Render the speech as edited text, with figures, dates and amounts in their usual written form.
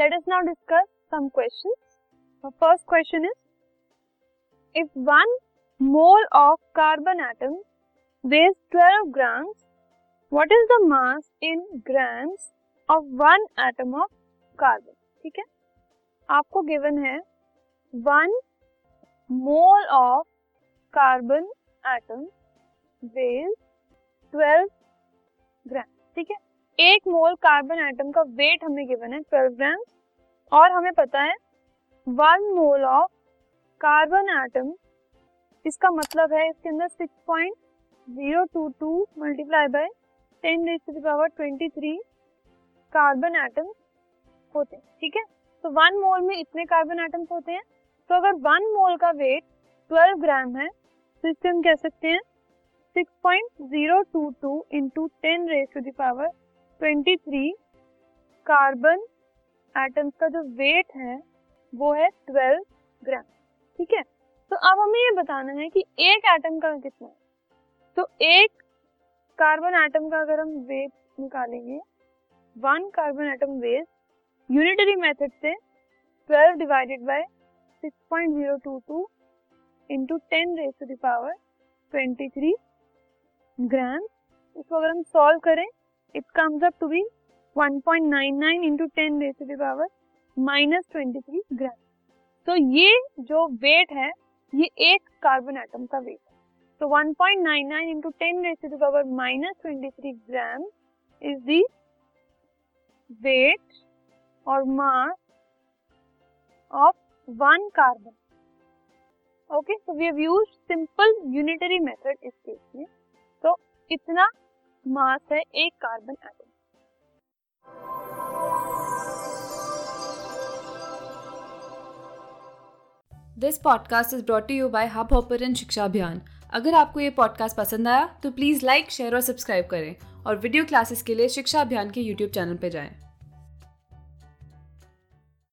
Let us now discuss some questions. The first question is, if 1 mole of carbon atom weighs 12 grams, what is the mass in grams of 1 atom of carbon? ठीक है, आपको given है 1 mole of carbon atom weighs 12 grams. ठीक है, 1 mole carbon atom का weight हमें given है 12 ग्राम, और हमें पता है 1 मोल ऑफ कार्बन एटम, इसका मतलब है इसके अंदर 6.022 मल्टीप्लाई बाय 10 ⁻²³ कार्बन एटम होते हैं. ठीक है, तो 1 मोल में इतने कार्बन एटम्स होते हैं. तो अगर 1 मोल का वेट 12 ग्राम है तो इससे हम कह सकते हैं 6.022 इंटू 10⁻²³ कार्बन एटम्स का जो वेट है वो है 12 ग्राम. ठीक है, तो अब हमें ये बताना है कि एक एटम का कितना है. तो एक कार्बन एटम का अगर हम वेट निकालेंगे, 1 carbon atom weight unitary method से 12 / 6.022 इंटू 10⁻²³ ग्राम. इसको अगर हम सॉल्व करें, it comes up to be 1.99 into 10⁻⁻³ gram. तो ये जो वेट है ये एक कार्बन एटम का वेट है. तो 1.99 into 10⁻⁻³ gram is the weight और mass of 1 carbon. Okay, so we have used simple unitary method इस केस में. तो इतना मास है एक carbon atom. This podcast is brought to you by Hub Hopper and Shiksha Abhiyan. अगर आपको ये पॉडकास्ट पसंद आया तो प्लीज़ लाइक, शेयर और सब्सक्राइब करें, और वीडियो क्लासेस के लिए शिक्षा अभियान के YouTube चैनल पर जाएं.